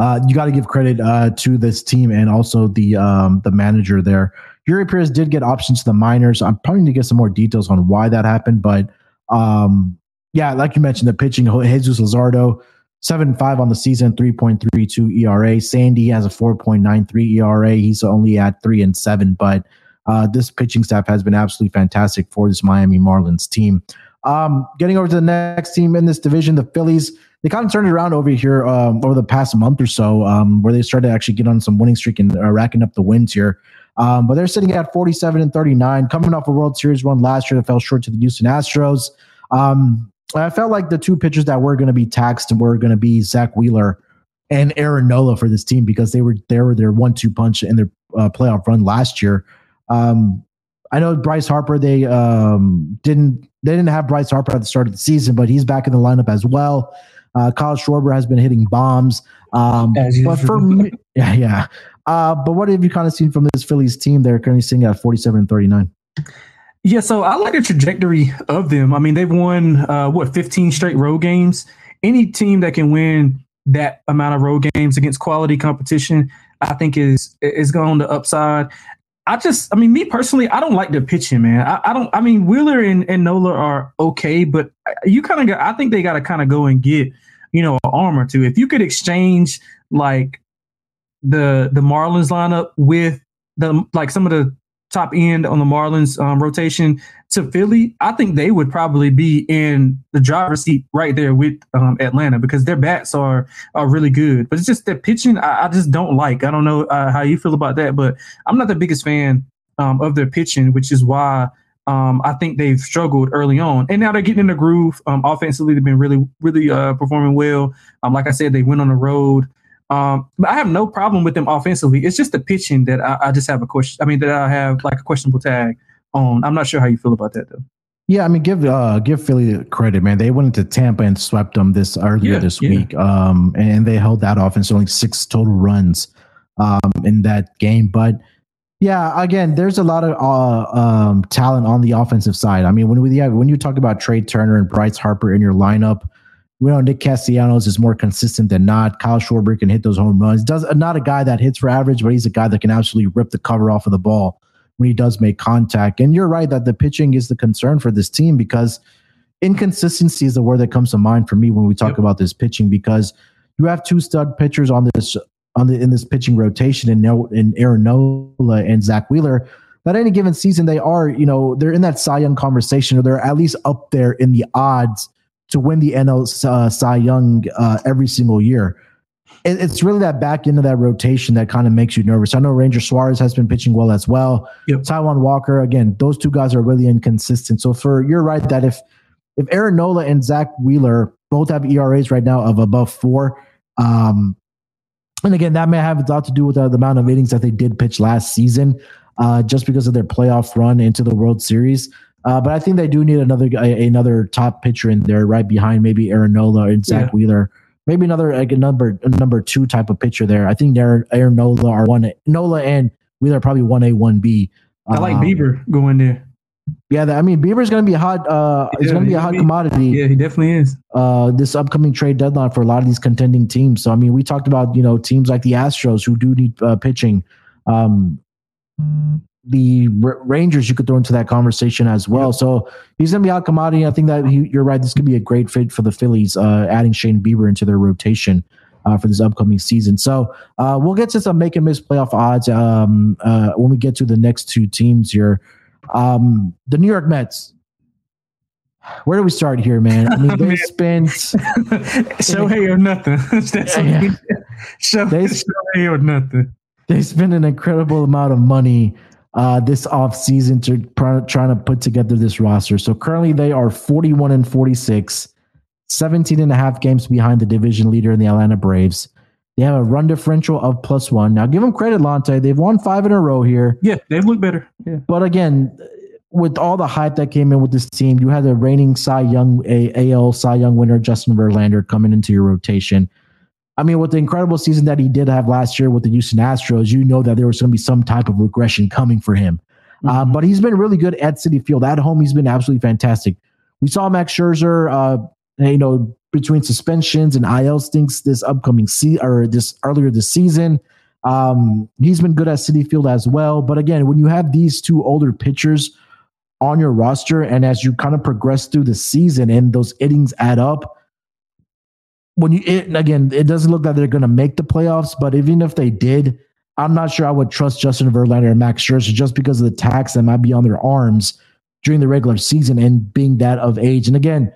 Uh, you got to give credit uh, to this team and also the um, the manager there. Eury Pérez did get options to the minors. I'm probably going to get some more details on why that happened. But um, yeah, like you mentioned, the pitching, Jesus Luzardo, seven and five on the season, three point three two E R A. Sandy has a four point nine three E R A. He's only at three and seven, but Uh, this pitching staff has been absolutely fantastic for this Miami Marlins team. Um, getting over to the next team in this division, the Phillies, they kind of turned it around over here um, over the past month or so um, where they started to actually get on some winning streak and uh, racking up the wins here. Um, but they're sitting at forty-seven and thirty-nine, coming off a World Series run last year that fell short to the Houston Astros. Um, I felt like the two pitchers that were going to be taxed were going to be Zach Wheeler and Aaron Nola for this team because they were, they were their one two punch in their uh, playoff run last year. Um, I know Bryce Harper. They um, didn't they didn't have Bryce Harper at the start of the season, but he's back in the lineup as well. Uh, Kyle Schwarber has been hitting bombs. Um, but for me, yeah, yeah. Uh, but what have you kind of seen from this Phillies team? They're currently sitting at forty-seven and thirty-nine. Yeah, so I like the trajectory of them. I mean, they've won uh, what fifteen straight road games. Any team that can win that amount of road games against quality competition, I think is is going on the upside. I just, I mean, me personally, I don't like the pitching, man. I, I don't, I mean, Wheeler and, and Nola are okay, but you kind of got, I think they got to kind of go and get, you know, an arm or two. If you could exchange like the, the Marlins lineup with the, like some of the top end on the Marlins um, rotation to Philly, I think they would probably be in the driver's seat right there with um, Atlanta because their bats are are really good. But it's just their pitching, I, I just don't like. I don't know uh, how you feel about that, but I'm not the biggest fan um, of their pitching, which is why um, I think they've struggled early on. And now they're getting in the groove. Um, offensively, they've been really, really uh, performing well. Um, like I said, they went on the road. Um, but I have no problem with them offensively. It's just the pitching that I, I just have a question. I mean, that I have like a questionable tag on. I'm not sure how you feel about that though. Yeah, I mean, give uh, give Philly credit, man. They went into Tampa and swept them this earlier yeah, this yeah. week, um, and they held that offense only six total runs um, in that game. But yeah, again, there's a lot of uh, um, talent on the offensive side. I mean, when we yeah, when you talk about Trey Turner and Bryce Harper in your lineup. We know Nick Castellanos is more consistent than not. Kyle Schwarber can hit those home runs. Does not a guy that hits for average, but he's a guy that can absolutely rip the cover off of the ball when he does make contact. And you're right that the pitching is the concern for this team, because inconsistency is the word that comes to mind for me when we talk yep. about this pitching, because you have two stud pitchers on this on the in this pitching rotation, and no, in Aaron Nola and Zach Wheeler. At any given season, they are, you know, they're in that Cy Young conversation, or they're at least up there in the odds to win the N L uh, Cy Young uh, every single year. It, it's really that back end of that rotation that kind of makes you nervous. I know Ranger Suarez has been pitching well as well. Yep. Taiwan Walker, again, those two guys are really inconsistent. So for you're right that if if Aaron Nola and Zach Wheeler both have E R As right now of above four, um, and again, that may have a lot to do with uh, the amount of innings that they did pitch last season, uh, just because of their playoff run into the World Series. Uh, but I think they do need another a, another top pitcher in there, right behind maybe Aaron Nola and Zach yeah. Wheeler. Maybe another like a number a number two type of pitcher there. I think Aaron, Aaron Nola are one Nola and Wheeler are probably one A, one B. I like um, Bieber going there. Yeah, I mean Bieber's going to be hot. Uh, yeah, he's going to be a hot commodity. Yeah, he definitely is. Uh, this upcoming trade deadline for a lot of these contending teams. So I mean, we talked about you know teams like the Astros who do need uh, pitching. Um, the Rangers you could throw into that conversation as well. Yeah. So he's going to be out commodity. I think that he, you're right. This could be a great fit for the Phillies, uh, adding Shane Bieber into their rotation uh, for this upcoming season. So uh, we'll get to some make and miss playoff odds um, uh, when we get to the next two teams here. Um, the New York Mets. Where do we start here, man? I mean, they spent Shohei or nothing. That's yeah, yeah. Shohei or nothing. They spent an incredible amount of money uh, this offseason to pr- trying to put together this roster. So currently they are forty-one and forty-six, seventeen and a half games behind the division leader in the Atlanta Braves. They have a run differential of plus one. Now give them credit, Lonte. They've won five in a row here. Yeah, they've looked better. Yeah. But again, with all the hype that came in with this team, you had the reigning Cy Young, a- AL Cy Young winner, Justin Verlander, coming into your rotation. I mean, with the incredible season that he did have last year with the Houston Astros, you know that there was going to be some type of regression coming for him. Mm-hmm. Uh, but he's been really good at Citi Field. At home, he's been absolutely fantastic. We saw Max Scherzer, uh, you know, between suspensions and I L stinks this upcoming se- or this earlier this season. Um, he's been good at Citi Field as well. But again, when you have these two older pitchers on your roster, and as you kind of progress through the season and those innings add up, When you it, again, it doesn't look like they're going to make the playoffs, but even if they did, I'm not sure I would trust Justin Verlander and Max Scherzer just because of the tax that might be on their arms during the regular season and being that of age. And again,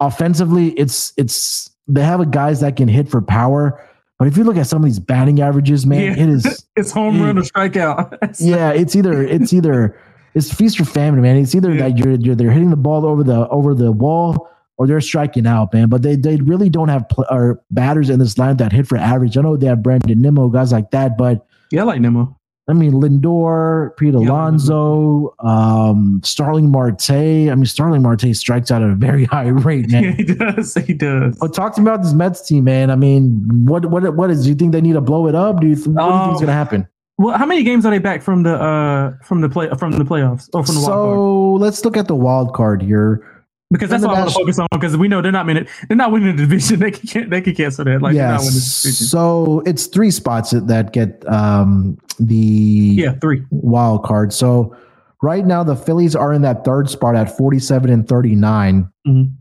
offensively, it's it's they have a guys that can hit for power, but if you look at some of these batting averages, man, yeah. it is it's home it, run or strikeout. yeah, it's either it's either it's feast or famine, man. It's either yeah. that you're you're they're hitting the ball over the over the wall, or they're striking out, man. But they they really don't have pl- or batters in this lineup that hit for average. I know they have Brandon Nimmo, guys like that, but yeah, I like Nimmo. I mean, Lindor, Pete Alonso, yeah, um, Starling Marte. I mean, Starling Marte strikes out at a very high rate, man. Yeah, he does. He does. But talk to me about this Mets team, man. I mean, what what what is? Do you think they need to blow it up? Do you th- what um, do you think is going to happen? Well, how many games are they back from the uh, from the play from the playoffs or from the wild so, card? So let's look at the wild card here. Because that's what I want to focus on. Because we know they're not minute, they're not winning the division. They can they can cancel that. Like, yeah. So it's three spots that get um, the yeah three wild card. So right now the Phillies are in that third spot at forty-seven and thirty-nine, mm-hmm.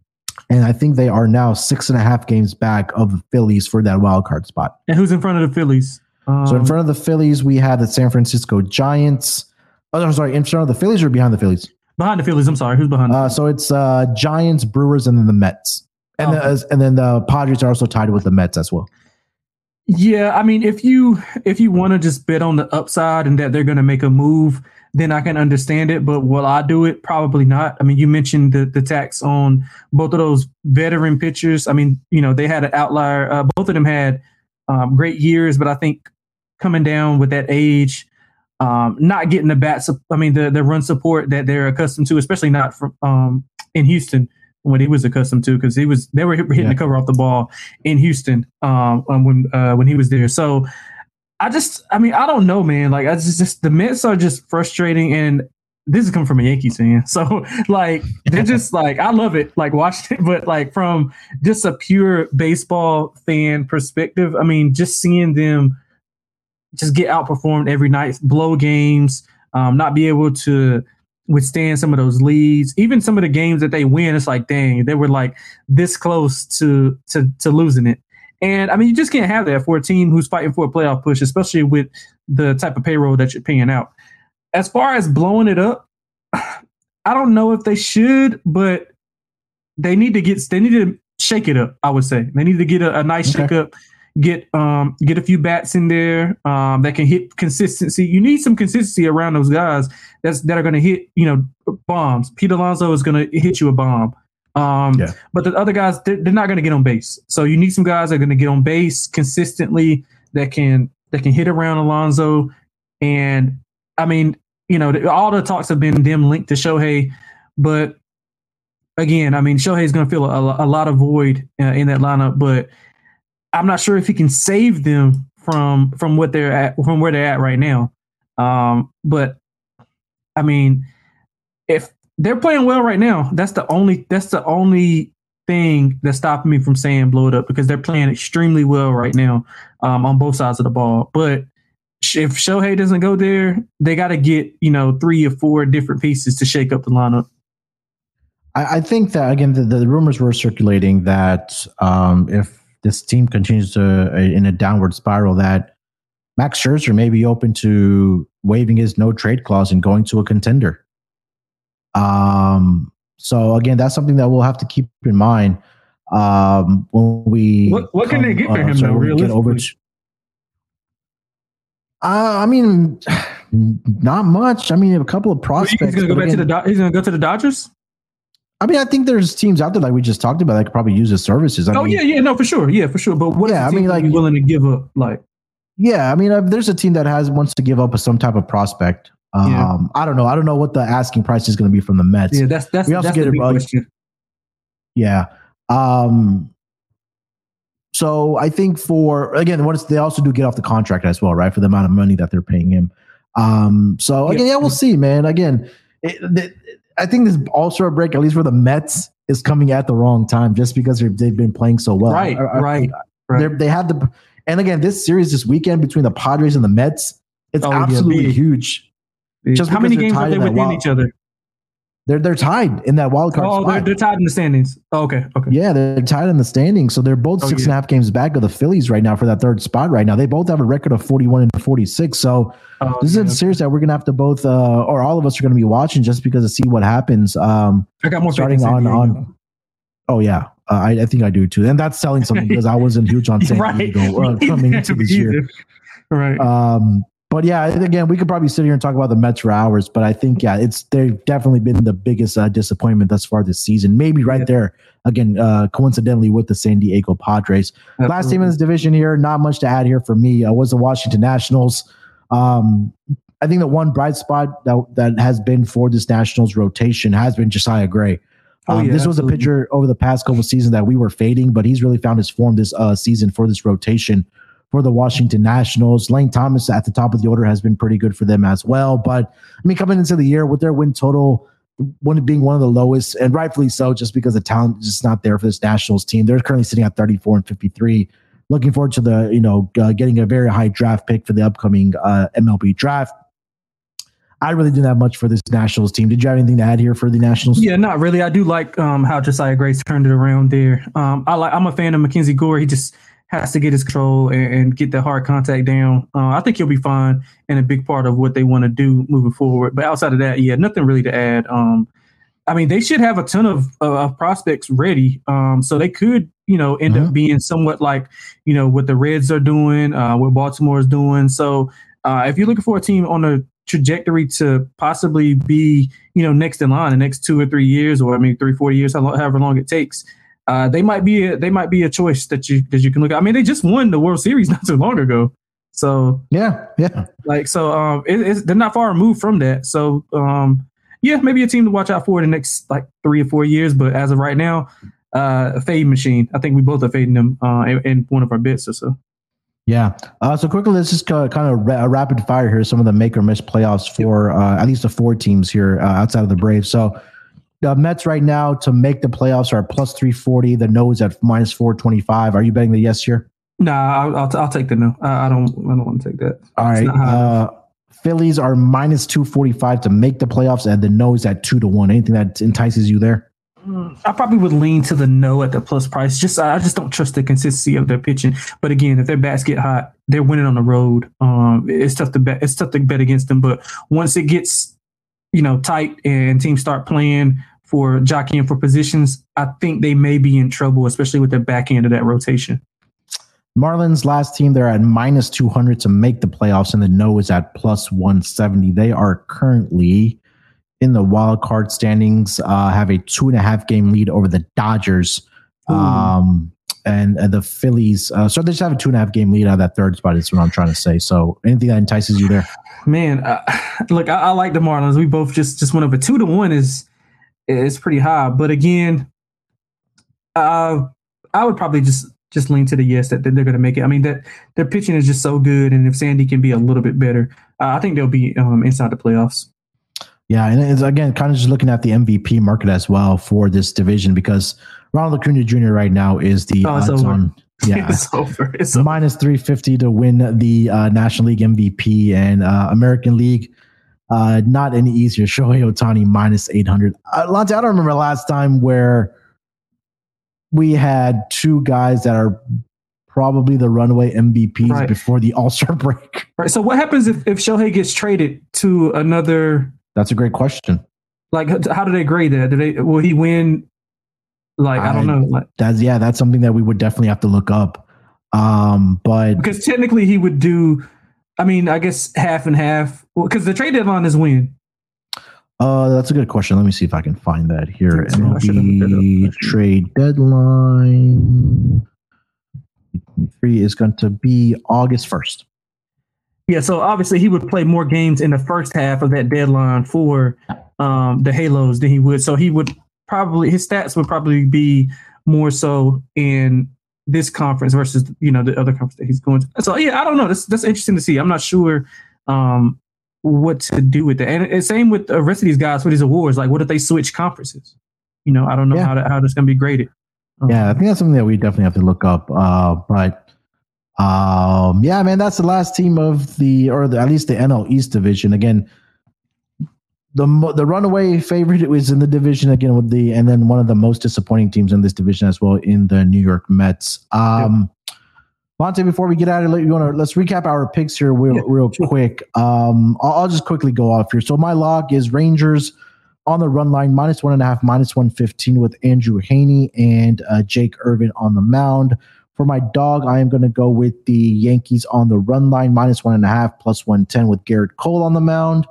and I think they are now six and a half games back of the Phillies for that wild card spot. And who's in front of the Phillies? Um, so in front of the Phillies, we have the San Francisco Giants. Oh, I'm sorry. In front of the Phillies or behind the Phillies? Behind the Phillies, I'm sorry. Who's behind? Uh, so it's uh, Giants, Brewers, and then the Mets, and okay. the, and then the Padres are also tied with the Mets as well. Yeah, I mean, if you if you want to just bet on the upside and that they're going to make a move, then I can understand it. But will I do it? Probably not. I mean, you mentioned the the tax on both of those veteran pitchers. I mean, you know, they had an outlier. Uh, both of them had um, great years, but I think coming down with that age. Um, not getting the bats, I mean, the, the run support that they're accustomed to, especially not from um, in Houston when he was accustomed to, because he was they were hitting yeah. the cover off the ball in Houston um, when uh, when he was there. So I just, I mean, I don't know, man. Like I just, just the Mets are just frustrating, and this is coming from a Yankees fan. So like, they're just like, I love it. Like watched it, but like from just a pure baseball fan perspective, I mean, just seeing them just get outperformed every night, blow games, um, not be able to withstand some of those leads, even some of the games that they win. It's like, dang, they were like this close to, to, to losing it. And I mean, you just can't have that for a team who's fighting for a playoff push, especially with the type of payroll that you're paying out. As far as blowing it up, I don't know if they should, but they need to get, they need to shake it up. I would say they need to get a, a nice okay. shake up, get, um, get a few bats in there um, that can hit consistency. You need some consistency around those guys that's, that are going to hit, you know, bombs. Pete Alonso is going to hit you a bomb. Um, yeah. But the other guys, they're, they're not going to get on base. So you need some guys that are going to get on base consistently that can, that can hit around Alonso. And I mean, you know, all the talks have been them linked to Shohei, but again, I mean, Shohei's going to fill a, a lot of void uh, in that lineup, but I'm not sure if he can save them from, from what they're at, from where they're at right now. Um, but I mean, if they're playing well right now, that's the only, that's the only thing that's stopping me from saying blow it up, because they're playing extremely well right now um, on both sides of the ball. But if Shohei doesn't go there, they got to get, you know, three or four different pieces to shake up the lineup. I, I think that, again, the, the rumors were circulating that um, if this team continues to, uh, in a downward spiral, that Max Scherzer may be open to waiving his no-trade clause and going to a contender. Um. So, again, that's something that we'll have to keep in mind um, when we... What, what come, can they get for uh, him, so though, realistically? Over to, Uh, I mean, not much. I mean, a couple of prospects. He's going go to go to the Dodgers? I mean, I think there's teams out there like we just talked about that could probably use his services. I oh, mean, yeah, yeah, no, for sure. Yeah, for sure. But what yeah, is I mean, like, willing to give up? Like, Yeah, I mean, uh, there's a team that has wants to give up some type of prospect. Um, yeah. I don't know. I don't know what the asking price is going to be from the Mets. Yeah, that's, that's, we also that's get the big question. Yeah. Um, So I think for, again, once they also do get off the contract as well, right, for the amount of money that they're paying him. Um, so, again, yeah, we'll see, man. Again, it, it, I think this All-Star break, at least for the Mets, is coming at the wrong time just because they've been playing so well. Right, I, I, right. right. They have the – and, again, this series this weekend between the Padres and the Mets, it's oh, absolutely yeah, huge. Big. Just how many games are they within wild, each other? They're they're tied in that wild card oh, spot. Oh, they're, they're tied in the standings. Oh, okay, okay. Yeah, they're tied in the standings. So they're both oh, six yeah. and a half games back of the Phillies right now for that third spot right now. They both have a record of forty-one and forty-six. So oh, this okay, is a series okay. that we're going to have to both, uh, or all of us are going to be watching just because to see what happens. Um, I got more starting on, on. Oh, yeah. Uh, I, I think I do too. And that's selling something because I wasn't huge on San right. Diego uh, coming into this either. year. Right. Um, But yeah, again, we could probably sit here and talk about the Mets for hours. But I think, yeah, it's they've definitely been the biggest uh, disappointment thus far this season. Maybe right yeah. there again, uh, coincidentally with the San Diego Padres. Absolutely. Last team in this division here. Not much to add here for me. Uh, was the Washington Nationals. Um, I think the one bright spot that that has been for this Nationals rotation has been Josiah Gray. Um, oh, yeah, this was absolutely. a pitcher over the past couple of seasons that we were fading, but he's really found his form this uh, season for this rotation. For the Washington Nationals, Lane Thomas at the top of the order has been pretty good for them as well. But I mean, coming into the year with their win total one being one of the lowest, and rightfully so, just because the talent is just not there for this Nationals team. They're currently sitting at thirty-four and fifty-three. Looking forward to the you know uh, getting a very high draft pick for the upcoming uh, M L B draft. I really didn't have much for this Nationals team. Did you have anything to add here for the Nationals? Yeah, not really. I do like um, how Josiah Grace turned it around there. Um, I like. I'm a fan of Mackenzie Gore. He just has to get his control and, and get the hard contact down. Uh, I think he'll be fine and a big part of what they want to do moving forward. But outside of that, yeah, nothing really to add. Um, I mean, they should have a ton of, uh, of prospects ready. Um, so they could, you know, end mm-hmm. up being somewhat like, you know, what the Reds are doing, uh, what Baltimore is doing. So uh, if you're looking for a team on a trajectory to possibly be, you know, next in line in the next two or three years, or I mean, three, four years, however long it takes, Uh, they might be a, they might be a choice that you that you can look at. I mean, they just won the World Series not too long ago, so yeah, yeah. Like so, um, it, it's, they're not far removed from that. So, um, yeah, maybe a team to watch out for in the next like three or four years. But as of right now, uh, a fade machine. I think we both are fading them uh, in, in one of our bets or so. Yeah. Uh, so quickly, let's just kind of ra- rapid fire here. Some of the make or miss playoffs for uh, at least the four teams here uh, outside of the Braves. So the Mets right now to make the playoffs are plus three forty. The no is at minus four twenty-five. Are you betting the yes here? Nah, I'll, I'll, t- I'll take the no. I, I don't I don't want to take that. All right. Uh, Phillies are minus two forty-five to make the playoffs, and the no is at two to one. Anything that entices you there? I probably would lean to the no at the plus price. Just I just don't trust the consistency of their pitching. But again, if their bats get hot, they're winning on the road. Um, it's tough to bet. It's tough to bet against them. But once it gets, you know, tight and teams start playing for jockeying for positions, I think they may be in trouble, especially with the back end of that rotation. Marlins last team, they're at minus two hundred to make the playoffs, and the no is at plus one seventy. They are currently in the wild card standings, uh, have a two and a half game lead over the Dodgers um, and, and the Phillies. Uh, so they just have a two and a half game lead out of that third spot is what I'm trying to say. So anything that entices you there? Man, uh, look, I, I like the Marlins. We both just, just went over two to one is, is pretty high. But again, uh, I would probably just, just lean to the yes that they're going to make it. I mean, that their pitching is just so good. And if Sandy can be a little bit better, uh, I think they'll be um, inside the playoffs. Yeah, and it's, again, kind of just looking at the M V P market as well for this division because Ronald Acuna Junior right now is the oh, odds over. on yeah, it's over. It's minus over. three fifty to win the uh, National League M V P and uh, American League. Uh, not any easier. Shohei Ohtani minus eight hundred. Uh, Lonte, I don't remember last time where we had two guys that are probably the runaway M V Ps right. before the All-Star break. Right. So what happens if, if Shohei gets traded to another... That's a great question. Like, how do they grade that? Do they will he win? Like, I, I don't know. Like, that's yeah, that's something that we would definitely have to look up. Um, but because technically he would do. I mean, I guess half and half. Because well, the trade deadline is when. Uh, that's a good question. Let me see if I can find that here. M L B trade deadline three is going to be August first. Yeah, so obviously he would play more games in the first half of that deadline for um, the Halos than he would. So he would probably his stats would probably be more so in this conference versus you know the other conference that he's going to. So yeah, I don't know. That's that's interesting to see. I'm not sure um, what to do with that. And it's same with the rest of these guys for these awards. Like, what if they switch conferences? You know, I don't know yeah. how to, how that's going to be graded. Um, yeah, I think that's something that we definitely have to look up. Uh, but. Um, yeah, man, that's the last team of the, or the, at least the N L East division. Again, the the runaway favorite was in the division again with the, and then one of the most disappointing teams in this division as well in the New York Mets. Um, yep. Lonte, before we get out of it, you want to let's recap our picks here real, yep. real quick. Um, I'll, I'll just quickly go off here. So my log is Rangers on the run line, minus one and a half, minus one fifteen with Andrew Heaney and uh, Jake Irvin on the mound. For my dog, I am going to go with the Yankees on the run line, minus one and a half, plus one ten with Gerrit Cole on the mound.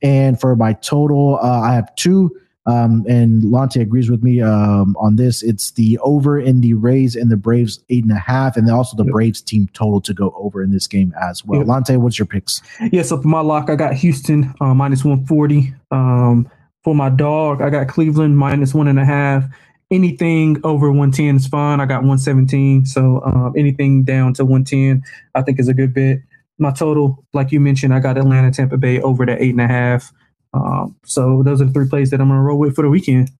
And for my total, uh, I have two, um, and Lonte agrees with me um, on this. It's the over in the Rays and the Braves, eight and a half, and also the yep. Braves team total to go over in this game as well. Yep. Lonte, what's your picks? Yeah, so for my lock, I got Houston, uh, minus one forty. Um, for my dog, I got Cleveland, minus one and a half. Anything over one ten is fine. I got one seventeen. So um, anything down to one ten, I think is a good bet. My total, like you mentioned, I got Atlanta, Tampa Bay over to eight and a half. Um, so those are the three plays that I'm going to roll with for the weekend.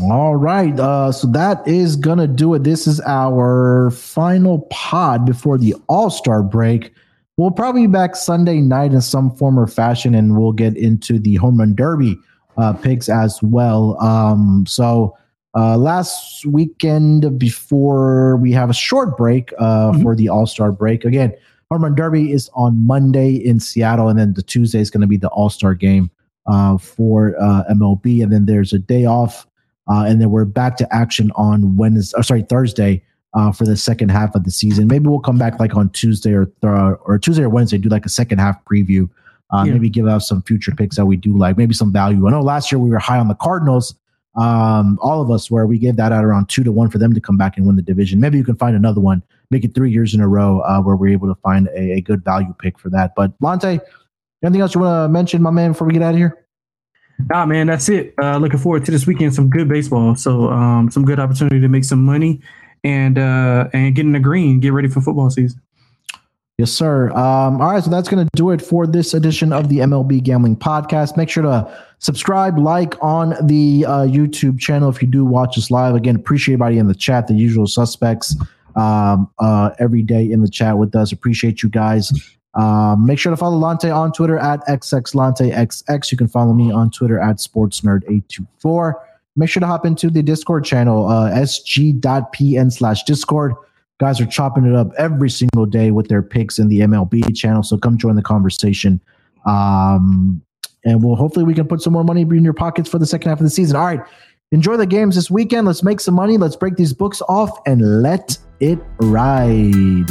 All right. Uh, so that is going to do it. This is our final pod before the All-Star break. We'll probably be back Sunday night in some form or fashion, and we'll get into the Home Run Derby uh, picks as well. Um, so... Uh, last weekend before we have a short break uh, mm-hmm. for the All-Star break. Again, Home Run Derby is on Monday in Seattle, and then the Tuesday is going to be the All-Star game uh, for uh, M L B, and then there's a day off, uh, and then we're back to action on Wednesday, or sorry, Thursday uh, for the second half of the season. Maybe we'll come back like on Tuesday or th- or Tuesday or Wednesday, do like a second half preview, uh, yeah. maybe give out some future picks that we do like, maybe some value. I know last year we were high on the Cardinals. Um, all of us where we gave that out around two to one for them to come back and win the division. Maybe you can find another one, make it three years in a row uh, where we're able to find a, a good value pick for that. But Lonte, anything else you want to mention, my man, before we get out of here? Nah, man, that's it. Uh, looking forward to this weekend, some good baseball. So um, some good opportunity to make some money and, uh, and get in the green, get ready for football season. Yes, sir. Um, all right, so that's going to do it for this edition of the M L B Gambling Podcast. Make sure to subscribe, like on the uh, YouTube channel if you do watch us live. Again, appreciate everybody in the chat, the usual suspects um, uh, every day in the chat with us. Appreciate you guys. Um, make sure to follow Lonte on Twitter at X X Lonte X X. You can follow me on Twitter at Sports Nerd eight two four. Make sure to hop into the Discord channel, uh, S G dot P N slash Discord. Guys are chopping it up every single day with their picks in the M L B channel, so come join the conversation. Um, and we'll hopefully we can put some more money in your pockets for the second half of the season. All right, enjoy the games this weekend. Let's make some money. Let's break these books off and let it ride.